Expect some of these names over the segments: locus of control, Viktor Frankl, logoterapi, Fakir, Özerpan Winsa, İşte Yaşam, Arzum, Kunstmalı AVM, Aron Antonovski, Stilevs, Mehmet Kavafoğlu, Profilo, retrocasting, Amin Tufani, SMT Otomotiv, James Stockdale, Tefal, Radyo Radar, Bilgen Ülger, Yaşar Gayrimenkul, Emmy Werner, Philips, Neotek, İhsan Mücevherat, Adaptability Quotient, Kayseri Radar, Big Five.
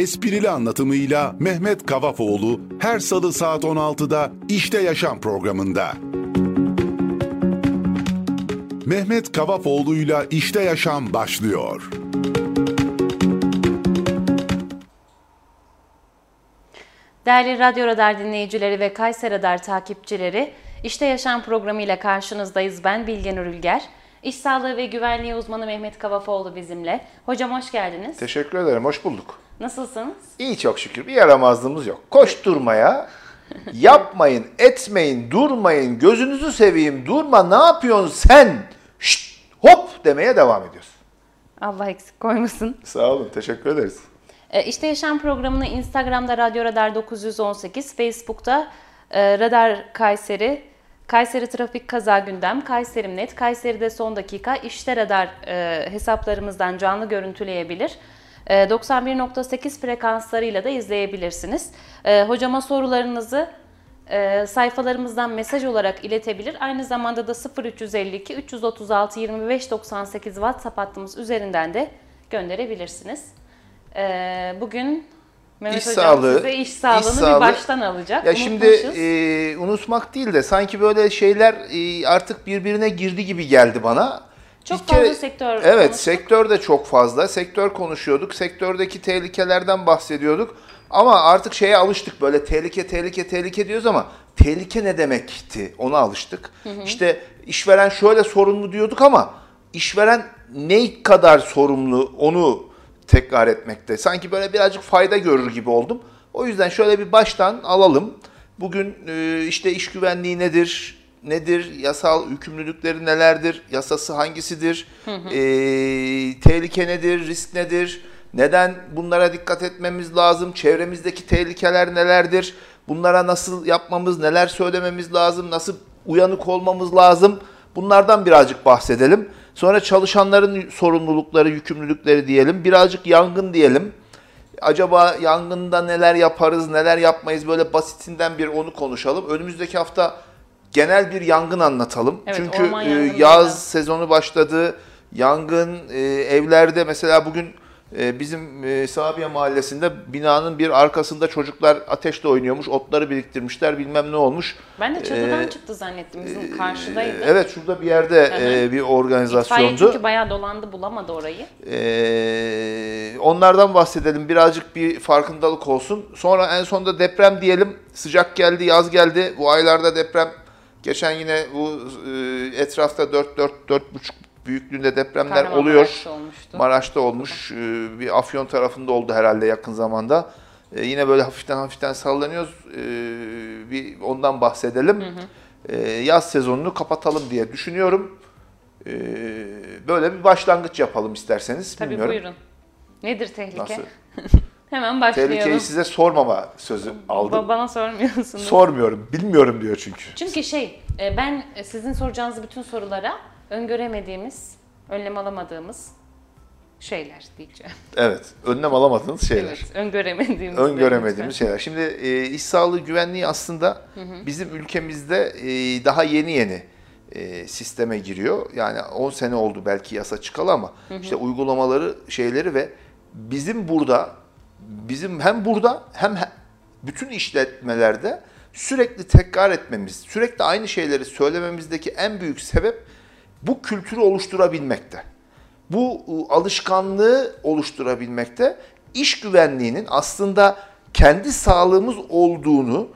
esprili anlatımıyla Mehmet Kavafoğlu her salı saat 16'da İşte Yaşam programında. Mehmet Kavafoğlu'yla İşte Yaşam başlıyor. Değerli Radyo Radar dinleyicileri ve Kayseri Radar takipçileri, İşte Yaşam programıyla karşınızdayız. Ben Bilgen Ülger. İş Sağlığı ve Güvenliği uzmanı Mehmet Kavafoğlu bizimle. Hocam hoş geldiniz. Teşekkür ederim, hoş bulduk. Nasılsınız? İyi çok şükür, bir yaramazlığımız yok. Koşturmaya, yapmayın, etmeyin, durmayın, gözünüzü seveyim, durma, ne yapıyorsun sen? Şşt, hop demeye devam ediyoruz. Allah eksik koymasın. Sağ olun, teşekkür ederiz. İşte Yaşam programını Instagram'da Radyo Radar 918, Facebook'ta Radar Kayseri, Kayseri Trafik Kaza Gündem, Kayseri.net, Kayseri'de Son Dakika, İşte Radar hesaplarımızdan canlı görüntüleyebilir. 91.8 frekanslarıyla da izleyebilirsiniz. Hocama sorularınızı sayfalarımızdan mesaj olarak iletebilir. Aynı zamanda da 0352 336 2598 WhatsApp hattımız üzerinden de gönderebilirsiniz. Bugün Mehmet Hocam size iş sağlığını bir baştan alacak. Ya şimdi unutmak değil de sanki böyle şeyler artık birbirine girdi gibi geldi bana. Çok fazla sektör konuştuk. Evet, sektörde çok fazla. Sektör konuşuyorduk. Sektördeki tehlikelerden bahsediyorduk. Ama artık şeye alıştık, böyle tehlike diyoruz ama tehlike ne demekti? Ona alıştık. Hı hı. İşte işveren şöyle sorumlu diyorduk ama işveren ne kadar sorumlu onu tekrar etmekte. Sanki böyle birazcık fayda görür gibi oldum. O yüzden şöyle bir baştan alalım. Bugün işte iş güvenliği nedir? Nedir? Yasal yükümlülükleri nelerdir? Yasası hangisidir? Tehlike nedir? Risk nedir? Neden bunlara dikkat etmemiz lazım? Çevremizdeki tehlikeler nelerdir? Bunlara nasıl yapmamız, neler söylememiz lazım? Nasıl uyanık olmamız lazım? Bunlardan birazcık bahsedelim. Sonra çalışanların sorumlulukları, yükümlülükleri diyelim. Birazcık yangın diyelim. Acaba yangında neler yaparız, neler yapmayız? Böyle basitinden bir onu konuşalım. Önümüzdeki hafta genel bir yangın anlatalım. Evet, çünkü yaz sezonu başladı. Yangın evlerde mesela bugün bizim Sabiha Mahallesi'nde binanın bir arkasında çocuklar ateşle oynuyormuş. Otları biriktirmişler, bilmem ne olmuş. Ben de çatıdan çıktı zannettim, bizim karşıdaydı. Evet, şurada bir yerde bir organizasyondu. İtfaiye çünkü bayağı dolandı, bulamadı orayı. Onlardan bahsedelim, birazcık bir farkındalık olsun. Sonra en sonunda deprem diyelim. Sıcak geldi, yaz geldi. Bu aylarda deprem, geçen yine bu etrafta 4,5 büyüklüğünde depremler oluyor. Maraş'ta olmuş. Bir Afyon tarafında oldu herhalde yakın zamanda. Yine böyle hafiften sallanıyoruz. Bir ondan bahsedelim. Hı hı. Yaz sezonunu kapatalım diye düşünüyorum. Böyle bir başlangıç yapalım isterseniz. Tabii, bilmiyorum. Buyurun. Nedir tehlike? Nasıl? Hemen başlayalım. Tehlikeyi size sormama sözü aldım. Bana sormuyorsunuz. Sormuyorum. Bilmiyorum diyor çünkü. Çünkü ben sizin soracağınız bütün sorulara öngöremediğimiz, önlem alamadığımız şeyler diyeceğim. Evet, önlem alamadığımız şeyler. Evet, öngöremediğimiz şeyler. Şimdi iş sağlığı güvenliği aslında bizim ülkemizde daha yeni sisteme giriyor. Yani 10 sene oldu belki yasa çıkalı ama işte uygulamaları, şeyleri ve bizim hem burada hem bütün işletmelerde sürekli tekrar etmemiz, sürekli aynı şeyleri söylememizdeki en büyük sebep bu kültürü oluşturabilmekte. Bu alışkanlığı oluşturabilmekte. İş güvenliğinin aslında kendi sağlığımız olduğunu,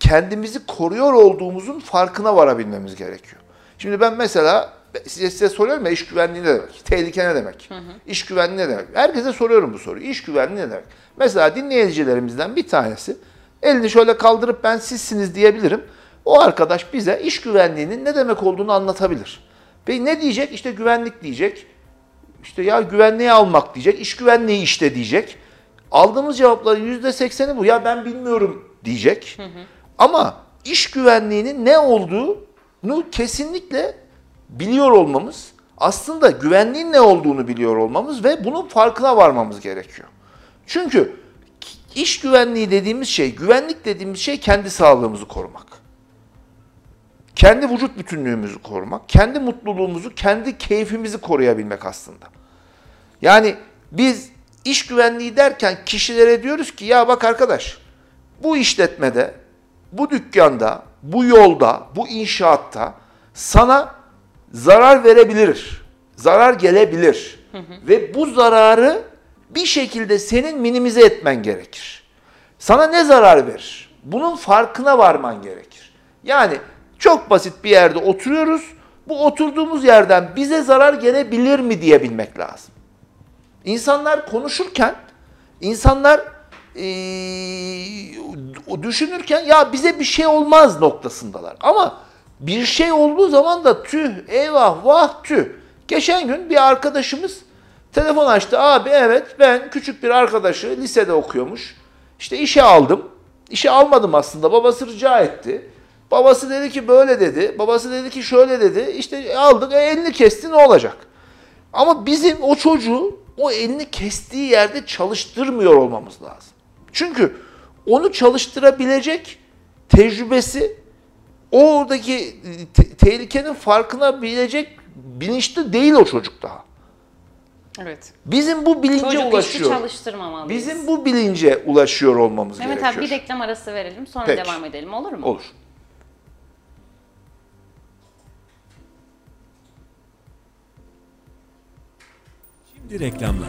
kendimizi koruyor olduğumuzun farkına varabilmemiz gerekiyor. Şimdi ben mesela size soruyorum ya, iş güvenliği ne demek? Tehlike ne demek? İş güvenliği ne demek? Herkese soruyorum bu soruyu. İş güvenliği ne demek? Mesela dinleyicilerimizden bir tanesi elini şöyle kaldırıp ben sizsiniz diyebilirim. O arkadaş bize iş güvenliğinin ne demek olduğunu anlatabilir. Ve ne diyecek? İşte güvenlik diyecek. İşte ya güvenliği almak diyecek. İş güvenliği işte diyecek. Aldığımız cevapların %80'i bu. Ya ben bilmiyorum diyecek. Ama iş güvenliğinin ne olduğunu kesinlikle biliyor olmamız, aslında güvenliğin ne olduğunu biliyor olmamız ve bunun farkına varmamız gerekiyor. Çünkü iş güvenliği dediğimiz şey, güvenlik dediğimiz şey kendi sağlığımızı korumak. Kendi vücut bütünlüğümüzü korumak, kendi mutluluğumuzu, kendi keyfimizi koruyabilmek aslında. Yani biz İş güvenliği derken kişilere diyoruz ki ya bak arkadaş, bu işletmede, bu dükkanda, bu yolda, bu inşaatta sana zarar verebilir, zarar gelebilir. Hı hı. Ve bu zararı bir şekilde senin minimize etmen gerekir. Sana ne zarar verir? Bunun farkına varman gerekir. Yani çok basit bir yerde oturuyoruz, bu oturduğumuz yerden bize zarar gelebilir mi diye bilmek lazım. İnsanlar konuşurken, insanlar düşünürken ya bize bir şey olmaz noktasındalar. Ama bir şey olduğu zaman da tüh, eyvah, vah, tüh. Geçen gün bir arkadaşımız telefon açtı. Abi evet, ben küçük bir arkadaşı lisede okuyormuş. İşte işe aldım. İşe almadım aslında. Babası rica etti. Babası dedi ki böyle dedi. Babası dedi ki şöyle dedi. İşte aldık. Elini kesti, ne olacak? Ama bizim o çocuğu o elini kestiği yerde çalıştırmıyor olmamız lazım. Çünkü onu çalıştırabilecek tecrübesi, oradaki tehlikenin farkına bilecek bilinçli değil o çocuk daha. Evet. Bizim bu bilince Bizim bu bilince ulaşıyor olmamız gerekiyor. Evet abi, bir reklam arası verelim, sonra devam edelim, olur mu? Olur. Şimdi reklamlar.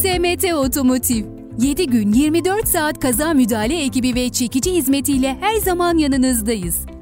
SMT Otomotiv, 7 gün 24 saat kaza müdahale ekibi ve çekici hizmetiyle her zaman yanınızdayız.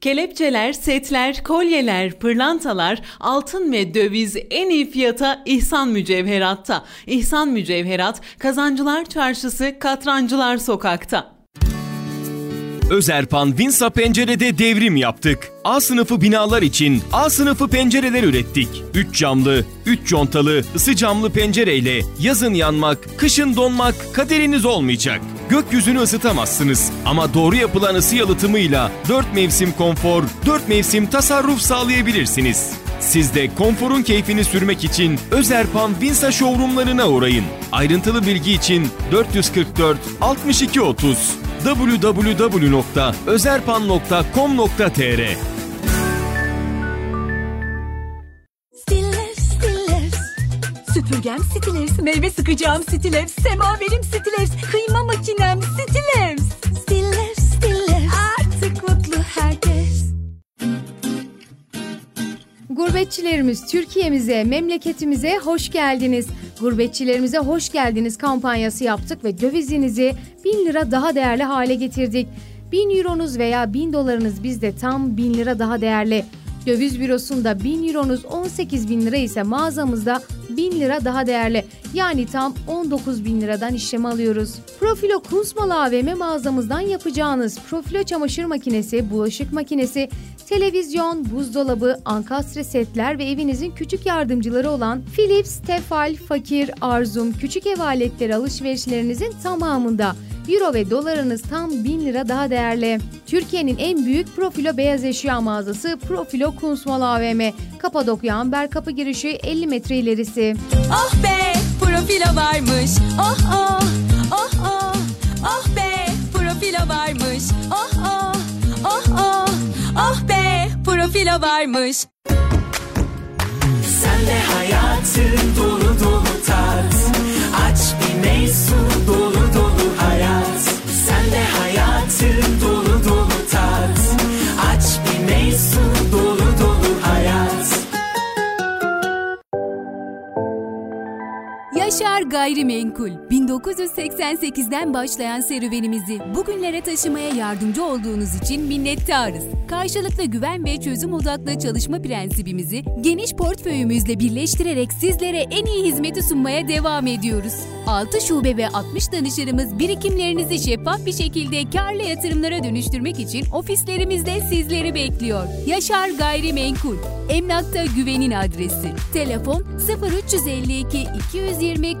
Kelepçeler, setler, kolyeler, pırlantalar, altın ve döviz en iyi fiyata İhsan Mücevherat'ta. İhsan Mücevherat, Kazancılar Çarşısı, Katrancılar Sokak'ta. Özerpan Winsa Pencere'de devrim yaptık. A sınıfı binalar için A sınıfı pencereler ürettik. 3 camlı, 3 contalı, ısı camlı pencereyle yazın yanmak, kışın donmak kaderiniz olmayacak. Gökyüzünü ısıtamazsınız ama doğru yapılan ısı yalıtımıyla 4 mevsim konfor, 4 mevsim tasarruf sağlayabilirsiniz. Siz de konforun keyfini sürmek için Özerpan Winsa showroomlarına uğrayın. Ayrıntılı bilgi için 444 62 30 www.özerpan.com.tr. Süpürgem Stilevs, meyve sıkacağım Stilevs, semaverim Stilevs, kıyma makinem Stilevs. Stilevs, Stilevs, artık mutlu herkes. Gurbetçilerimiz, Türkiye'mize, memleketimize hoş geldiniz. Gurbetçilerimize hoş geldiniz kampanyası yaptık ve dövizinizi 1000 lira daha değerli hale getirdik. 1000 euronuz veya 1000 dolarınız bizde tam 1000 lira daha değerli. Döviz bürosunda 1000 euronuz 18.000 lira ise mağazamızda 1000 lira daha değerli. Yani tam 19.000 liradan işlem alıyoruz. Profilo Kunstmalı AVM mağazamızdan yapacağınız Profilo çamaşır makinesi, bulaşık makinesi, televizyon, buzdolabı, ankastre setler ve evinizin küçük yardımcıları olan Philips, Tefal, Fakir, Arzum küçük ev aletleri alışverişlerinizin tamamında euro ve dolarınız tam 1000 lira daha değerli. Türkiye'nin en büyük Profilo beyaz eşya mağazası Profilo Kunstmalı AVM. Kapadokya Amber Kapı girişi 50 metre ilerisi. Oh be, Profilo varmış. Oh oh, oh oh. Oh be, Profilo varmış. Oh oh, oh oh. Oh be, Profilo varmış. Sen de hayatı dolu dolu tat. Aç bir meysu dolu dolu hayat. Sen de hayatı dolu dolu tat. Aç bir meysu dolu dolu hayat. Yaşar Gayrimenkul, 1988'den başlayan serüvenimizi bugünlere taşımaya yardımcı olduğunuz için minnettarız. Karşılıklı güven ve çözüm odaklı çalışma prensibimizi geniş portföyümüzle birleştirerek sizlere en iyi hizmeti sunmaya devam ediyoruz. 6 şube ve 60 danışanımız birikimlerinizi şeffaf bir şekilde karlı yatırımlara dönüştürmek için ofislerimizde sizleri bekliyor. Yaşar Gayrimenkul, emlakta güvenin adresi. Telefon 0352 220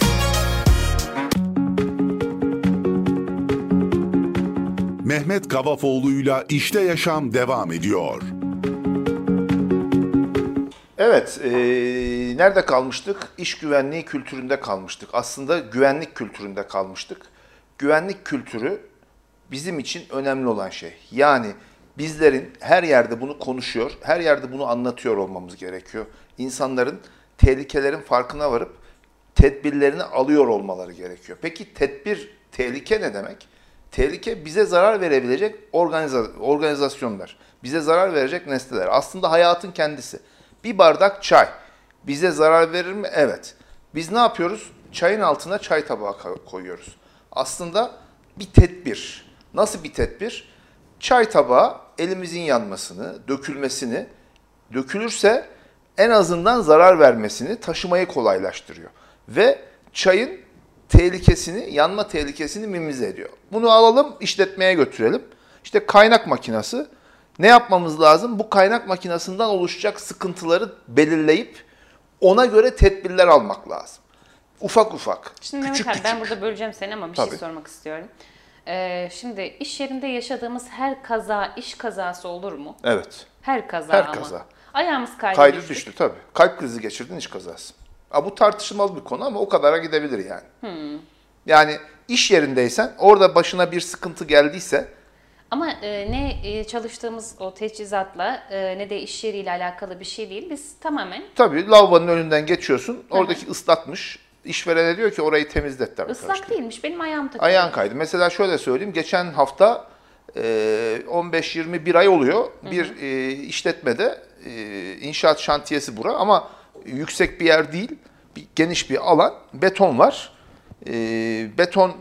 Mehmet Kavafoğlu'yla İşte Yaşam devam ediyor. Evet, nerede kalmıştık? İş güvenliği kültüründe kalmıştık. Aslında güvenlik kültüründe kalmıştık. Güvenlik kültürü bizim için önemli olan şey. Yani bizlerin her yerde bunu konuşuyor, her yerde bunu anlatıyor olmamız gerekiyor. İnsanların tehlikelerin farkına varıp tedbirlerini alıyor olmaları gerekiyor. Peki tedbir, tehlike ne demek? Tehlike bize zarar verebilecek organizasyonlar, bize zarar verecek nesneler. Aslında hayatın kendisi. Bir bardak çay bize zarar verir mi? Evet. Biz ne yapıyoruz? Çayın altına çay tabağı koyuyoruz. Aslında bir tedbir. Nasıl bir tedbir? Çay tabağı elimizin yanmasını, dökülmesini, dökülürse en azından zarar vermesini, taşımayı kolaylaştırıyor. Ve çayın tehlikesini, yanma tehlikesini minimize ediyor. Bunu alalım, işletmeye götürelim. İşte kaynak makinesi. Ne yapmamız lazım? Bu kaynak makinesinden oluşacak sıkıntıları belirleyip ona göre tedbirler almak lazım. Ufak ufak, şimdi küçük küçük. Ben burada böleceğim seni ama bir Tabii. şey sormak istiyorum. Şimdi iş yerinde yaşadığımız her kaza iş kazası olur mu? Evet. Her kaza her ama. Kaza. Ayağımız kaydı düştü tabii. Kalp krizi geçirdin iş kazası. Bu tartışılmaz bir konu ama o kadara gidebilir yani. Yani iş yerindeysen orada başına bir sıkıntı geldiyse... Ama ne çalıştığımız o teçhizatla ne de iş yeriyle alakalı bir şey değil. Biz tamamen... Tabii lavabonun önünden geçiyorsun. Oradaki ıslatmış. İşverene diyor ki orayı temizlet. Islak değilmiş. Benim ayağım takıldı. Ayağın kaydı. Mesela şöyle söyleyeyim. Geçen hafta 15-20 bir ay oluyor. Bir işletmede inşaat şantiyesi bura ama yüksek bir yer değil. Geniş bir alan. Beton var. Beton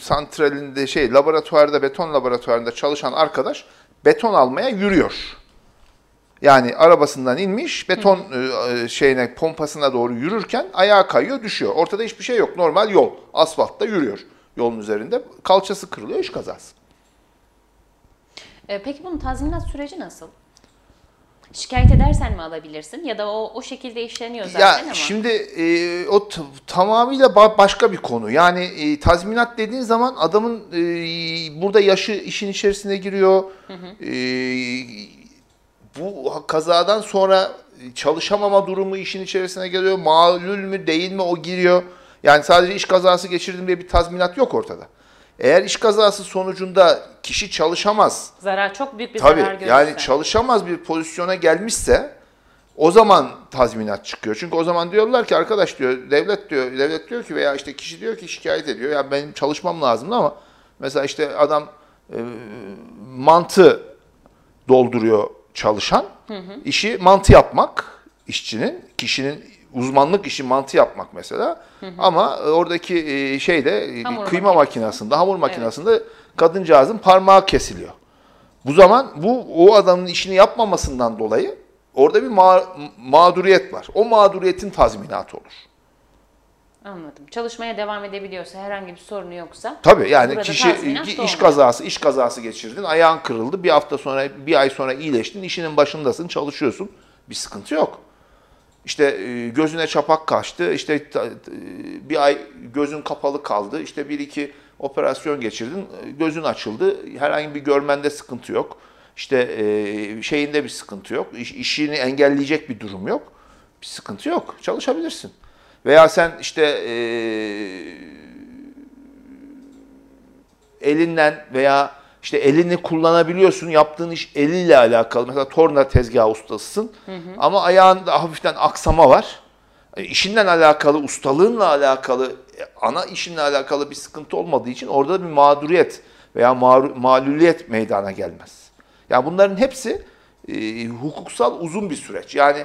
santralinde laboratuvarda, beton laboratuvarında çalışan arkadaş beton almaya yürüyor. Yani arabasından inmiş, beton pompasına doğru yürürken ayağı kayıyor, düşüyor. Ortada hiçbir şey yok. Normal yol. Asfaltta yürüyor. Yolun üzerinde. Kalçası kırılıyor, iş kazası. Peki bunun tazminat süreci nasıl? Şikayet edersen mi alabilirsin? Ya da o şekilde işleniyor zaten ama. Şimdi o tamamıyla başka bir konu. Yani tazminat dediğin zaman adamın burada yaşı işin içerisine giriyor. Bu kazadan sonra çalışamama durumu işin içerisine geliyor. Malul mü değil mi o giriyor. Yani sadece iş kazası geçirdim diye bir tazminat yok ortada. Eğer iş kazası sonucunda kişi çalışamaz. Zarar çok büyük bir tabii, zarar görürse. Yani çalışamaz bir pozisyona gelmişse o zaman tazminat çıkıyor. Çünkü o zaman diyorlar ki arkadaş diyor, devlet diyor ki veya işte kişi diyor ki şikayet ediyor. Ya benim çalışmam lazımdı ama mesela işte adam mantı dolduruyor çalışan. İşi mantı yapmak kişinin uzmanlık işi mantı yapmak mesela ama oradaki kıyma makinesinde, hamur makinesinde kadıncağızın parmağı kesiliyor. Bu zaman o adamın işini yapmamasından dolayı orada bir mağduriyet var. O mağduriyetin tazminatı olur. Anladım. Çalışmaya devam edebiliyorsa, herhangi bir sorunu yoksa. Tabii yani kişi iş kazası geçirdin, ayağın kırıldı, bir hafta sonra, bir ay sonra iyileştin, işinin başındasın, çalışıyorsun, bir sıkıntı yok. İşte gözüne çapak kaçtı, işte bir ay gözün kapalı kaldı, işte bir iki operasyon geçirdin, gözün açıldı, herhangi bir görmende sıkıntı yok, işte şeyinde bir sıkıntı yok, işini engelleyecek bir durum yok, bir sıkıntı yok, çalışabilirsin. Veya sen işte elinden veya işte elini kullanabiliyorsun, yaptığın iş eliyle alakalı. Mesela torna tezgahı ustasısın, hı hı, ama ayağında hafiften aksama var. İşinden alakalı, ustalığınla alakalı, ana işinle alakalı bir sıkıntı olmadığı için orada bir mağduriyet veya maluliyet meydana gelmez. Yani bunların hepsi hukuksal uzun bir süreç. Yani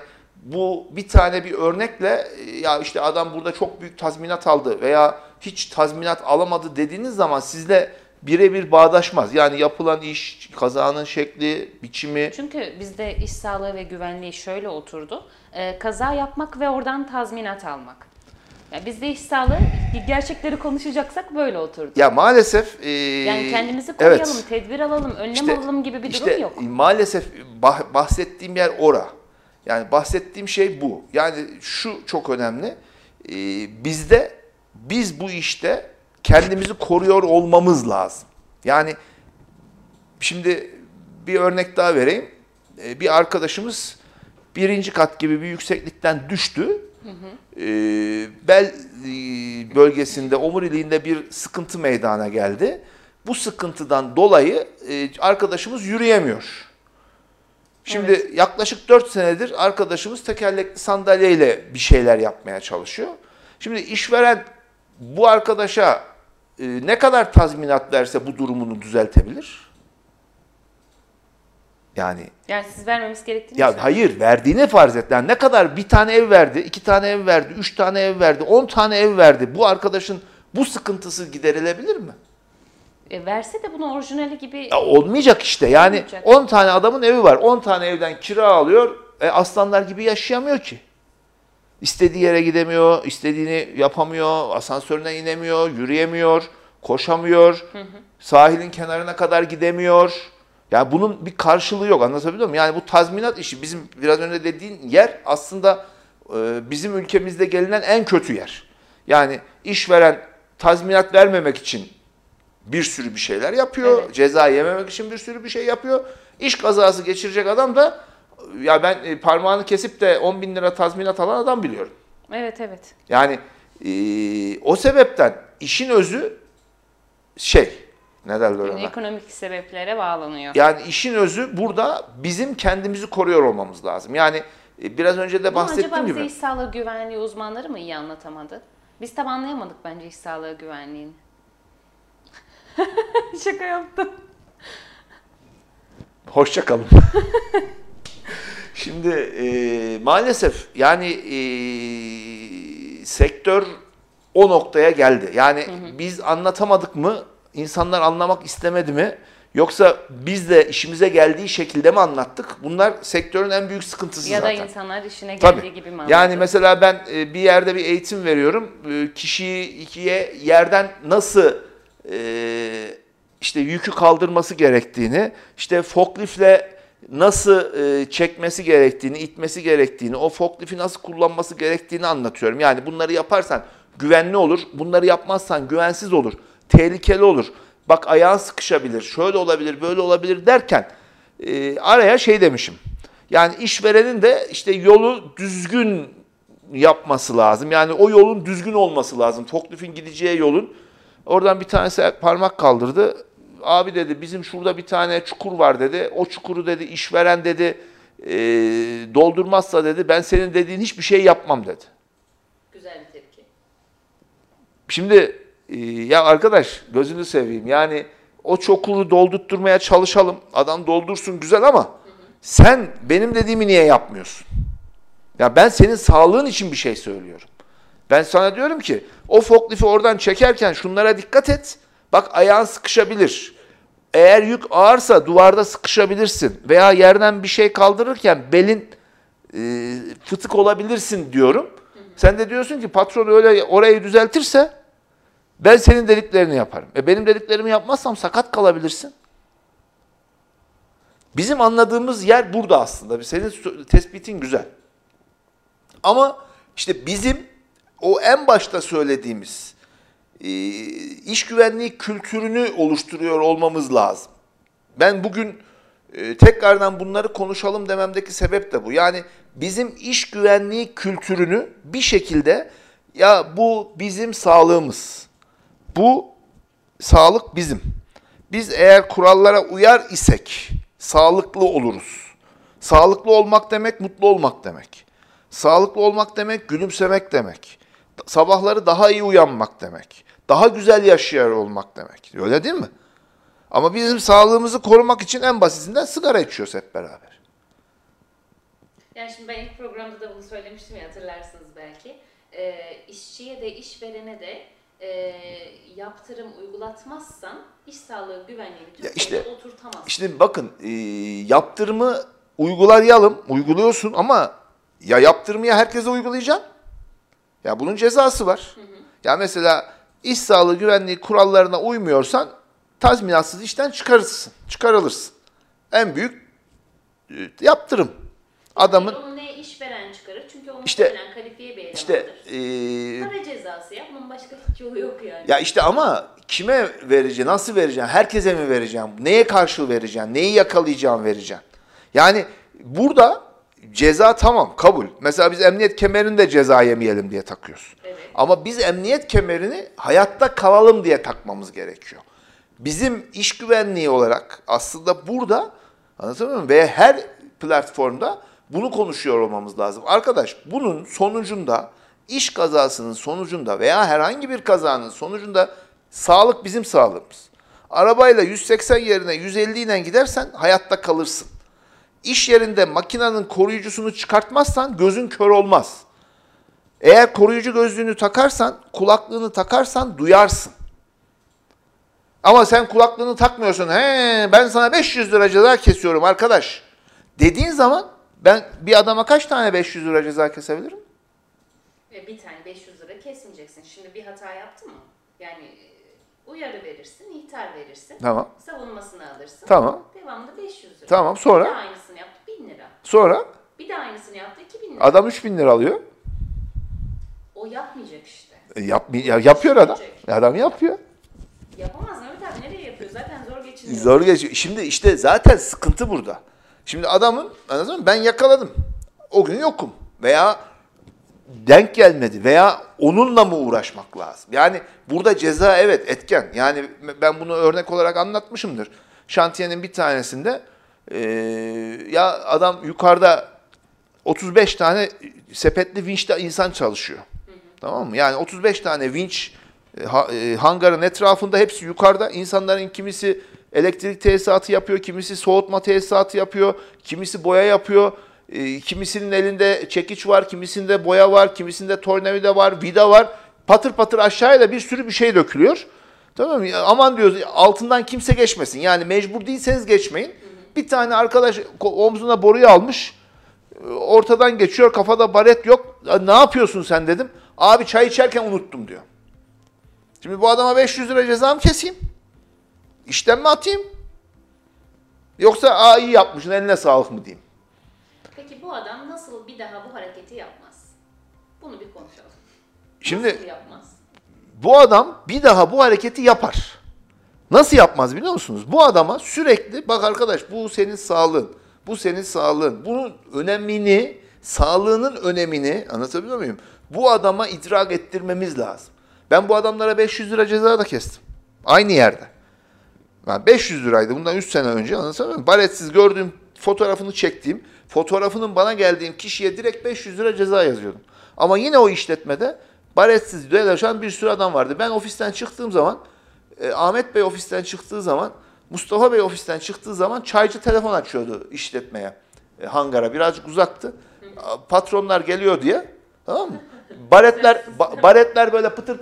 bu bir tane bir örnekle ya işte adam burada çok büyük tazminat aldı veya hiç tazminat alamadı dediğiniz zaman sizle birebir bağdaşmaz. Yani yapılan iş, kazanın şekli, biçimi. Çünkü bizde iş sağlığı ve güvenliği şöyle oturdu. Kaza yapmak ve oradan tazminat almak. Yani bizde iş sağlığı, gerçekleri konuşacaksak böyle oturdu. Ya maalesef... yani kendimizi koruyalım, evet, tedbir alalım, önlem alalım gibi bir durum yok. Maalesef bahsettiğim yer ora. Yani bahsettiğim şey bu. Yani şu çok önemli. Biz bu işte kendimizi koruyor olmamız lazım. Yani şimdi bir örnek daha vereyim. Bir arkadaşımız 1. kat gibi bir yükseklikten düştü. Hı hı. Bel bölgesinde, omuriliğinde bir sıkıntı meydana geldi. Bu sıkıntıdan dolayı arkadaşımız yürüyemiyor. Şimdi, evet, yaklaşık 4 senedir arkadaşımız tekerlekli sandalyeyle bir şeyler yapmaya çalışıyor. Şimdi işveren bu arkadaşa ne kadar tazminat verse bu durumunu düzeltebilir? Yani siz vermemiz gerektiğini mi? Hayır, verdiğini farz et. Yani ne kadar, bir tane ev verdi, 2 tane ev verdi, 3 tane ev verdi, 10 tane ev verdi. Bu arkadaşın bu sıkıntısı giderilebilir mi? Verse de bunu orijinali gibi... Ya olmayacak işte. Yani olmayacak. 10 tane adamın evi var. 10 tane evden kira alıyor. Aslanlar gibi yaşayamıyor ki. İstediği yere gidemiyor, istediğini yapamıyor, asansörüne inemiyor, yürüyemiyor, koşamıyor, hı hı, sahilin kenarına kadar gidemiyor. Yani bunun bir karşılığı yok, anlatabiliyor muyum? Yani bu tazminat işi, bizim biraz önce dediğin yer aslında bizim ülkemizde gelinen en kötü yer. Yani işveren tazminat vermemek için bir sürü bir şeyler yapıyor, evet, ceza yememek için bir sürü bir şey yapıyor. İş kazası geçirecek adam da, ya ben parmağını kesip de 10.000 lira tazminat alan adam biliyorum. Evet, evet. Yani o sebepten işin özü ne derler ona? Ekonomik sebeplere bağlanıyor. Yani işin özü burada bizim kendimizi koruyor olmamız lazım. Yani biraz önce de bahsettiğim gibi. Ama acaba bize iş sağlığı güvenliği uzmanları mı iyi anlatamadı? Biz tam anlayamadık bence iş sağlığı güvenliğini. Şaka yaptım. Hoşça kalın. Şimdi maalesef yani sektör o noktaya geldi. Yani, hı hı, biz anlatamadık mı? İnsanlar anlamak istemedi mi? Yoksa biz de işimize geldiği şekilde mi anlattık? Bunlar sektörün en büyük sıkıntısı zaten. Ya da insanlar işine geldiği gibi mi anlattık? Yani mesela ben bir yerde bir eğitim veriyorum. Kişiyi yerden nasıl işte yükü kaldırması gerektiğini, işte forkliftle nasıl çekmesi gerektiğini, itmesi gerektiğini, o forklifi nasıl kullanması gerektiğini anlatıyorum. Yani bunları yaparsan güvenli olur, bunları yapmazsan güvensiz olur, tehlikeli olur. Bak ayağın sıkışabilir, şöyle olabilir, böyle olabilir derken araya demişim. Yani işverenin de işte yolu düzgün yapması lazım. Yani o yolun düzgün olması lazım. Forkliftin gideceği yolun. Oradan bir tanesi parmak kaldırdı. Abi dedi, bizim şurada bir tane çukur var dedi. O çukuru dedi işveren dedi doldurmazsa dedi ben senin dediğin hiçbir şey yapmam dedi. Güzel bir tepki. Şimdi ya arkadaş, gözünü seveyim. Yani o çukuru doldurtturmaya çalışalım. Adam doldursun, güzel, ama, hı hı, sen benim dediğimi niye yapmıyorsun? Ya ben senin sağlığın için bir şey söylüyorum. Ben sana diyorum ki o forklifi oradan çekerken şunlara dikkat et. Bak ayağın sıkışabilir. Eğer yük ağırsa duvarda sıkışabilirsin. Veya yerden bir şey kaldırırken belin fıtık olabilirsin diyorum. Hı hı. Sen de diyorsun ki patron öyle orayı düzeltirse ben senin dediklerini yaparım. Benim dediklerimi yapmazsam sakat kalabilirsin. Bizim anladığımız yer burada aslında. Senin tespitin güzel. Ama işte bizim o en başta söylediğimiz iş güvenliği kültürünü oluşturuyor olmamız lazım. Ben bugün tekrardan bunları konuşalım dememdeki sebep de bu. Yani bizim iş güvenliği kültürünü bir şekilde, ya bu bizim sağlığımız, bu sağlık bizim. Biz eğer kurallara uyar isek sağlıklı oluruz. Sağlıklı olmak demek mutlu olmak demek. Sağlıklı olmak demek gülümsemek demek. Sabahları daha iyi uyanmak demek. Daha güzel yaşıyor olmak demek. Öyle değil mi? Ama bizim sağlığımızı korumak için en basitinden sigara içiyoruz hep beraber. Yani şimdi ben ilk programda da bunu söylemiştim ya, hatırlarsınız belki. İşçiye de işverene de yaptırım uygulatmazsan iş sağlığı güvenliğini Türkiye'de oturtamazsın. İşte bakın yaptırımı uygulayalım, uyguluyorsun ama ya yaptırımı ya herkese uygulayacaksın. Ya bunun cezası var. Hı hı. Ya mesela iş sağlığı güvenliği kurallarına uymuyorsan tazminatsız işten çıkarılırsın. En büyük yaptırım. Adamın onu ne işveren çıkarır? Çünkü onu veren kalifiye bir elemandır. Para cezası ya. Bunun başka hiç yolu yok yani. Ya işte ama kime vereceksin? Nasıl vereceksin? Herkese mi vereceksin? Neye karşılığı vereceksin? Neyi yakalayacaksın, vereceksin? Yani burada ceza tamam, kabul. Mesela biz emniyet kemerini de ceza yemeyelim diye takıyoruz. Evet. Ama biz emniyet kemerini hayatta kalalım diye takmamız gerekiyor. Bizim iş güvenliği olarak aslında burada, anlatabiliyor muyum? Ve her platformda bunu konuşuyor olmamız lazım. Arkadaş, bunun sonucunda, iş kazasının sonucunda veya herhangi bir kazanın sonucunda sağlık bizim sağlığımız. Arabayla 180 yerine 150 ile gidersen hayatta kalırsın. İş yerinde makinenin koruyucusunu çıkartmazsan gözün kör olmaz. Eğer koruyucu gözlüğünü takarsan, kulaklığını takarsan duyarsın. Ama sen kulaklığını takmıyorsun, ben sana 500 lira ceza kesiyorum arkadaş dediğin zaman ben bir adama kaç tane 500 lira ceza kesebilirim? Bir tane 500 lira kesmeyeceksin. Şimdi bir hata yaptı mı? Yani uyarı verirsin, ihtar verirsin. Tamam. Savunmasını alırsın. Tamam. Devamında 500 lira. Tamam, sonra? Bir de aynısını yaptı, 1000 lira. Sonra? Bir de aynısını yaptı, 2000 lira. Adam 3000 lira alıyor. O yapmayacak işte. Yapıyor adam. Adam yapıyor. Yapamaz mı? Evet abi, nereye yapıyor? Zaten zor geçiniyor. Zor geçiniyor. Şimdi işte zaten sıkıntı burada. Şimdi adamın, anladın mı? Ben yakaladım. O gün yokum. Veya denk gelmedi. Veya onunla mı uğraşmak lazım? Yani burada ceza evet etken. Yani ben bunu örnek olarak anlatmışımdır. Şantiyenin bir tanesinde ya adam yukarıda 35 tane sepetli vinçte insan çalışıyor. Hı hı. Tamam mı? Yani 35 tane vinç hangarın etrafında, hepsi yukarıda. İnsanların kimisi elektrik tesisatı yapıyor, kimisi soğutma tesisatı yapıyor, kimisi boya yapıyor, kimisinin elinde çekiç var, kimisinde boya var, kimisinde tornavida var, vida var. Patır patır aşağıya da bir sürü bir şey dökülüyor. Tamam mı? Aman diyoruz, altından kimse geçmesin. Yani mecbur değilseniz geçmeyin. Bir tane arkadaş omzuna boruyu almış, ortadan geçiyor, kafada baret yok. Ne yapıyorsun sen dedim. Abi çay içerken unuttum diyor. Şimdi bu adama 500 lira cezamı keseyim? İşten mi atayım? Yoksa iyi yapmışsın, eline sağlık mı diyeyim? Peki bu adam nasıl bir daha bu hareketi yapmaz? Bunu bir konuşalım. Şimdi nasıl yapmaz? Bu adam bir daha bu hareketi yapar. Nasıl yapmaz biliyor musunuz? Bu adama sürekli bak arkadaş, bu senin sağlığın, bu senin sağlığın, bunun önemini, sağlığının önemini anlatabiliyor muyum? Bu adama idrak ettirmemiz lazım. Ben bu adamlara 500 lira ceza da kestim. Aynı yerde. Yani 500 liraydı bundan 3 sene önce, anlatabiliyor muyum? Baretsiz gördüğüm fotoğrafını çektiğim, fotoğrafının bana geldiğim kişiye direkt 500 lira ceza yazıyordum. Ama yine o işletmede baretsiz dolaşan bir sürü adam vardı. Ben ofisten çıktığım zaman, Ahmet Bey ofisten çıktığı zaman, Mustafa Bey ofisten çıktığı zaman çaycı telefon açıyordu işletmeye, hangara birazcık uzaktı. Patronlar geliyor diye, tamam mı? Baretler böyle pıtır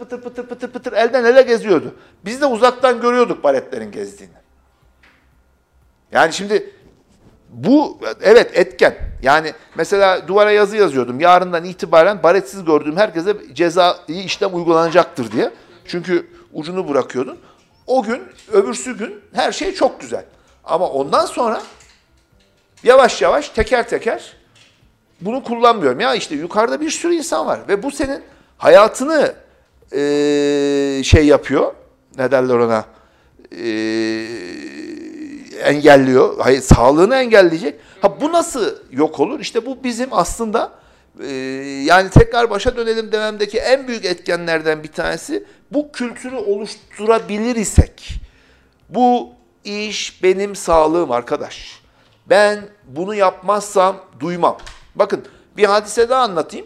pıtır elden ele geziyordu. Biz de uzaktan görüyorduk baretlerin gezdiğini. Yani şimdi bu evet etken. Yani mesela duvara yazı yazıyordum. Yarından itibaren baretsiz gördüğüm herkese cezai işlem uygulanacaktır diye. Çünkü ucunu bırakıyordun. O gün, öbürsü gün her şey çok güzel. Ama ondan sonra yavaş yavaş teker teker bunu kullanmıyorum. Ya işte yukarıda bir sürü insan var ve bu senin hayatını şey yapıyor, ne derler ona, engelliyor, hayır, sağlığını engelleyecek. Ha bu nasıl yok olur? İşte bu bizim aslında yani tekrar başa dönelim dememdeki en büyük etkenlerden bir tanesi, bu kültürü oluşturabilir isek, bu İş benim sağlığım arkadaş. Ben bunu yapmazsam duymam. Bakın bir hadise daha anlatayım.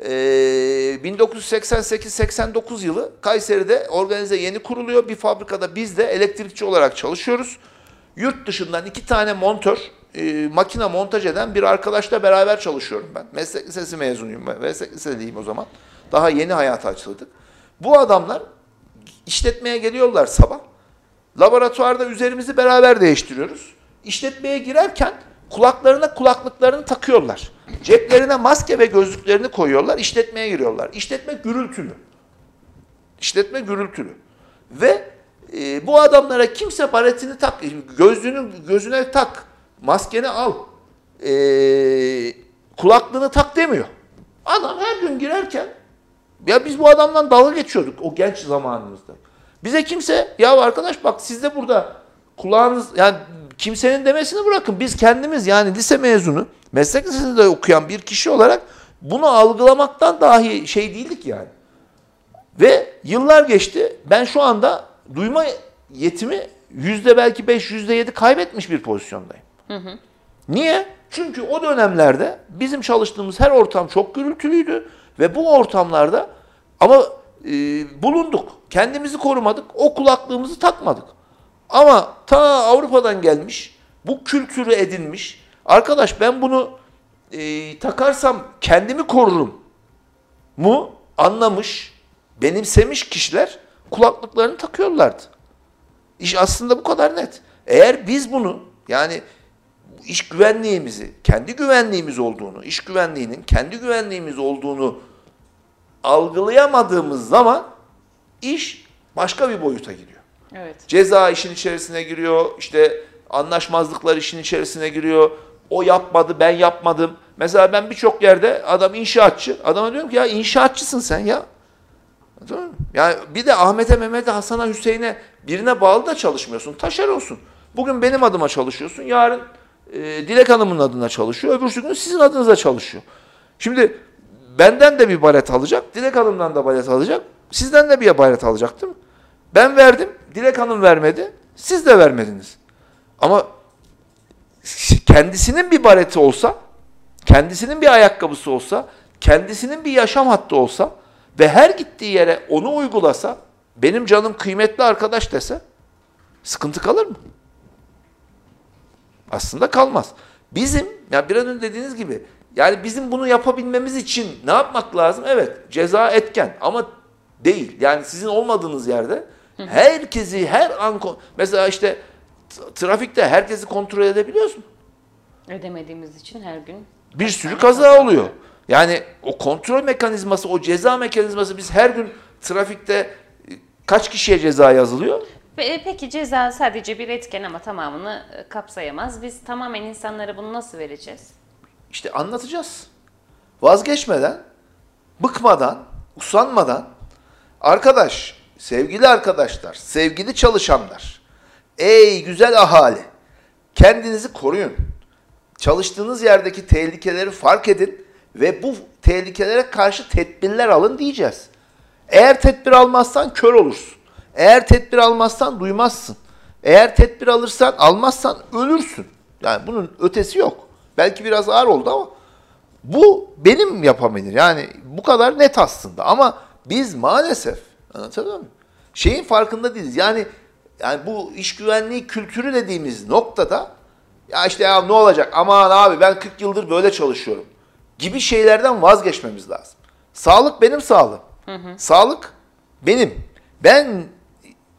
1988-89 yılı Kayseri'de organize yeni kuruluyor. Bir fabrikada biz de elektrikçi olarak çalışıyoruz. Yurt dışından 2 tane montör, makine montaj eden bir arkadaşla beraber çalışıyorum ben. Meslek lisesi mezunuyum ben. Meslek lisedeyim o zaman. Daha yeni hayata açıldık. Bu adamlar işletmeye geliyorlar sabah. Laboratuvarda üzerimizi beraber değiştiriyoruz. İşletmeye girerken kulaklarına kulaklıklarını takıyorlar. Ceplerine maske ve gözlüklerini koyuyorlar. İşletmeye giriyorlar. İşletme gürültülü. İşletme gürültülü. Ve bu adamlara kimse baretini tak, gözlüğünü gözüne tak, maskeni al, kulaklığını tak demiyor. Adam her gün girerken, ya biz bu adamdan dalga geçiyorduk o genç zamanımızda. Bize kimse, ya arkadaş bak siz de burada kulağınız, yani kimsenin demesini bırakın. Biz kendimiz yani lise mezunu, meslek lisesinde okuyan bir kişi olarak bunu algılamaktan dahi şey değildik yani. Ve yıllar geçti. Ben şu anda duyma yetimi %5, %7 kaybetmiş bir pozisyondayım. Hı hı. Niye? Çünkü o dönemlerde bizim çalıştığımız her ortam çok gürültülüydü ve bu ortamlarda ama bulunduk. Kendimizi korumadık. O kulaklığımızı takmadık. Ama ta Avrupa'dan gelmiş, bu kültürü edinmiş. Arkadaş ben bunu takarsam kendimi korurum mu anlamış, benimsemiş kişiler kulaklıklarını takıyorlardı. İş aslında bu kadar net. Eğer biz bunu yani iş güvenliğimizi, kendi güvenliğimiz olduğunu, iş güvenliğinin kendi güvenliğimiz olduğunu algılayamadığımız zaman iş başka bir boyuta giriyor. Evet. Ceza işin içerisine giriyor, işte anlaşmazlıklar işin içerisine giriyor. O yapmadı, ben yapmadım. Mesela ben birçok yerde adam inşaatçı, adama diyorum ki ya inşaatçısın sen ya. Yani bir de Ahmet'e, Mehmet'e, Hasan'a, Hüseyin'e birine bağlı da çalışmıyorsun. Taşer olsun. Bugün benim adıma çalışıyorsun. Yarın Dilek Hanım'ın adına çalışıyor. Öbürsü gün sizin adınıza çalışıyor. Şimdi benden de bir baret alacak. Dilek Hanım'dan da baret alacak. Sizden de bir baret alacak değil mi? Ben verdim. Dilek Hanım vermedi. Siz de vermediniz. Ama kendisinin bir bareti olsa, kendisinin bir ayakkabısı olsa, kendisinin bir yaşam hattı olsa ve her gittiği yere onu uygulasa, benim canım kıymetli arkadaş dese sıkıntı kalır mı? Aslında kalmaz. Bizim, ya bir an önce dediğiniz gibi, yani bizim bunu yapabilmemiz için ne yapmak lazım? Evet, ceza etken ama değil. Yani sizin olmadığınız yerde herkesi her an, mesela işte trafikte herkesi kontrol edebiliyorsun. Edemediğimiz için her gün. Bir sürü kaza oluyor. Yani o kontrol mekanizması, o ceza mekanizması, biz her gün trafikte kaç kişiye ceza yazılıyor? Peki ceza sadece bir etken ama tamamını kapsayamaz. Biz tamamen insanlara bunu nasıl vereceğiz? İşte anlatacağız. Vazgeçmeden, bıkmadan, usanmadan, arkadaş, sevgili arkadaşlar, sevgili çalışanlar, ey güzel ahali, kendinizi koruyun. Çalıştığınız yerdeki tehlikeleri fark edin ve bu tehlikelere karşı tedbirler alın diyeceğiz. Eğer tedbir almazsan kör olursun. Eğer tedbir almazsan duymazsın. Eğer tedbir almazsan ölürsün. Yani bunun ötesi yok. Belki biraz ağır oldu ama bu benim yapabilir. Yani bu kadar net aslında. Ama biz maalesef, anlatabiliyor muyum? Şeyin farkında değiliz. Yani bu iş güvenliği kültürü dediğimiz noktada ya işte ya ne olacak? Aman abi ben 40 yıldır böyle çalışıyorum gibi şeylerden vazgeçmemiz lazım. Sağlık benim sağlığım. Hı hı. Sağlık benim. Ben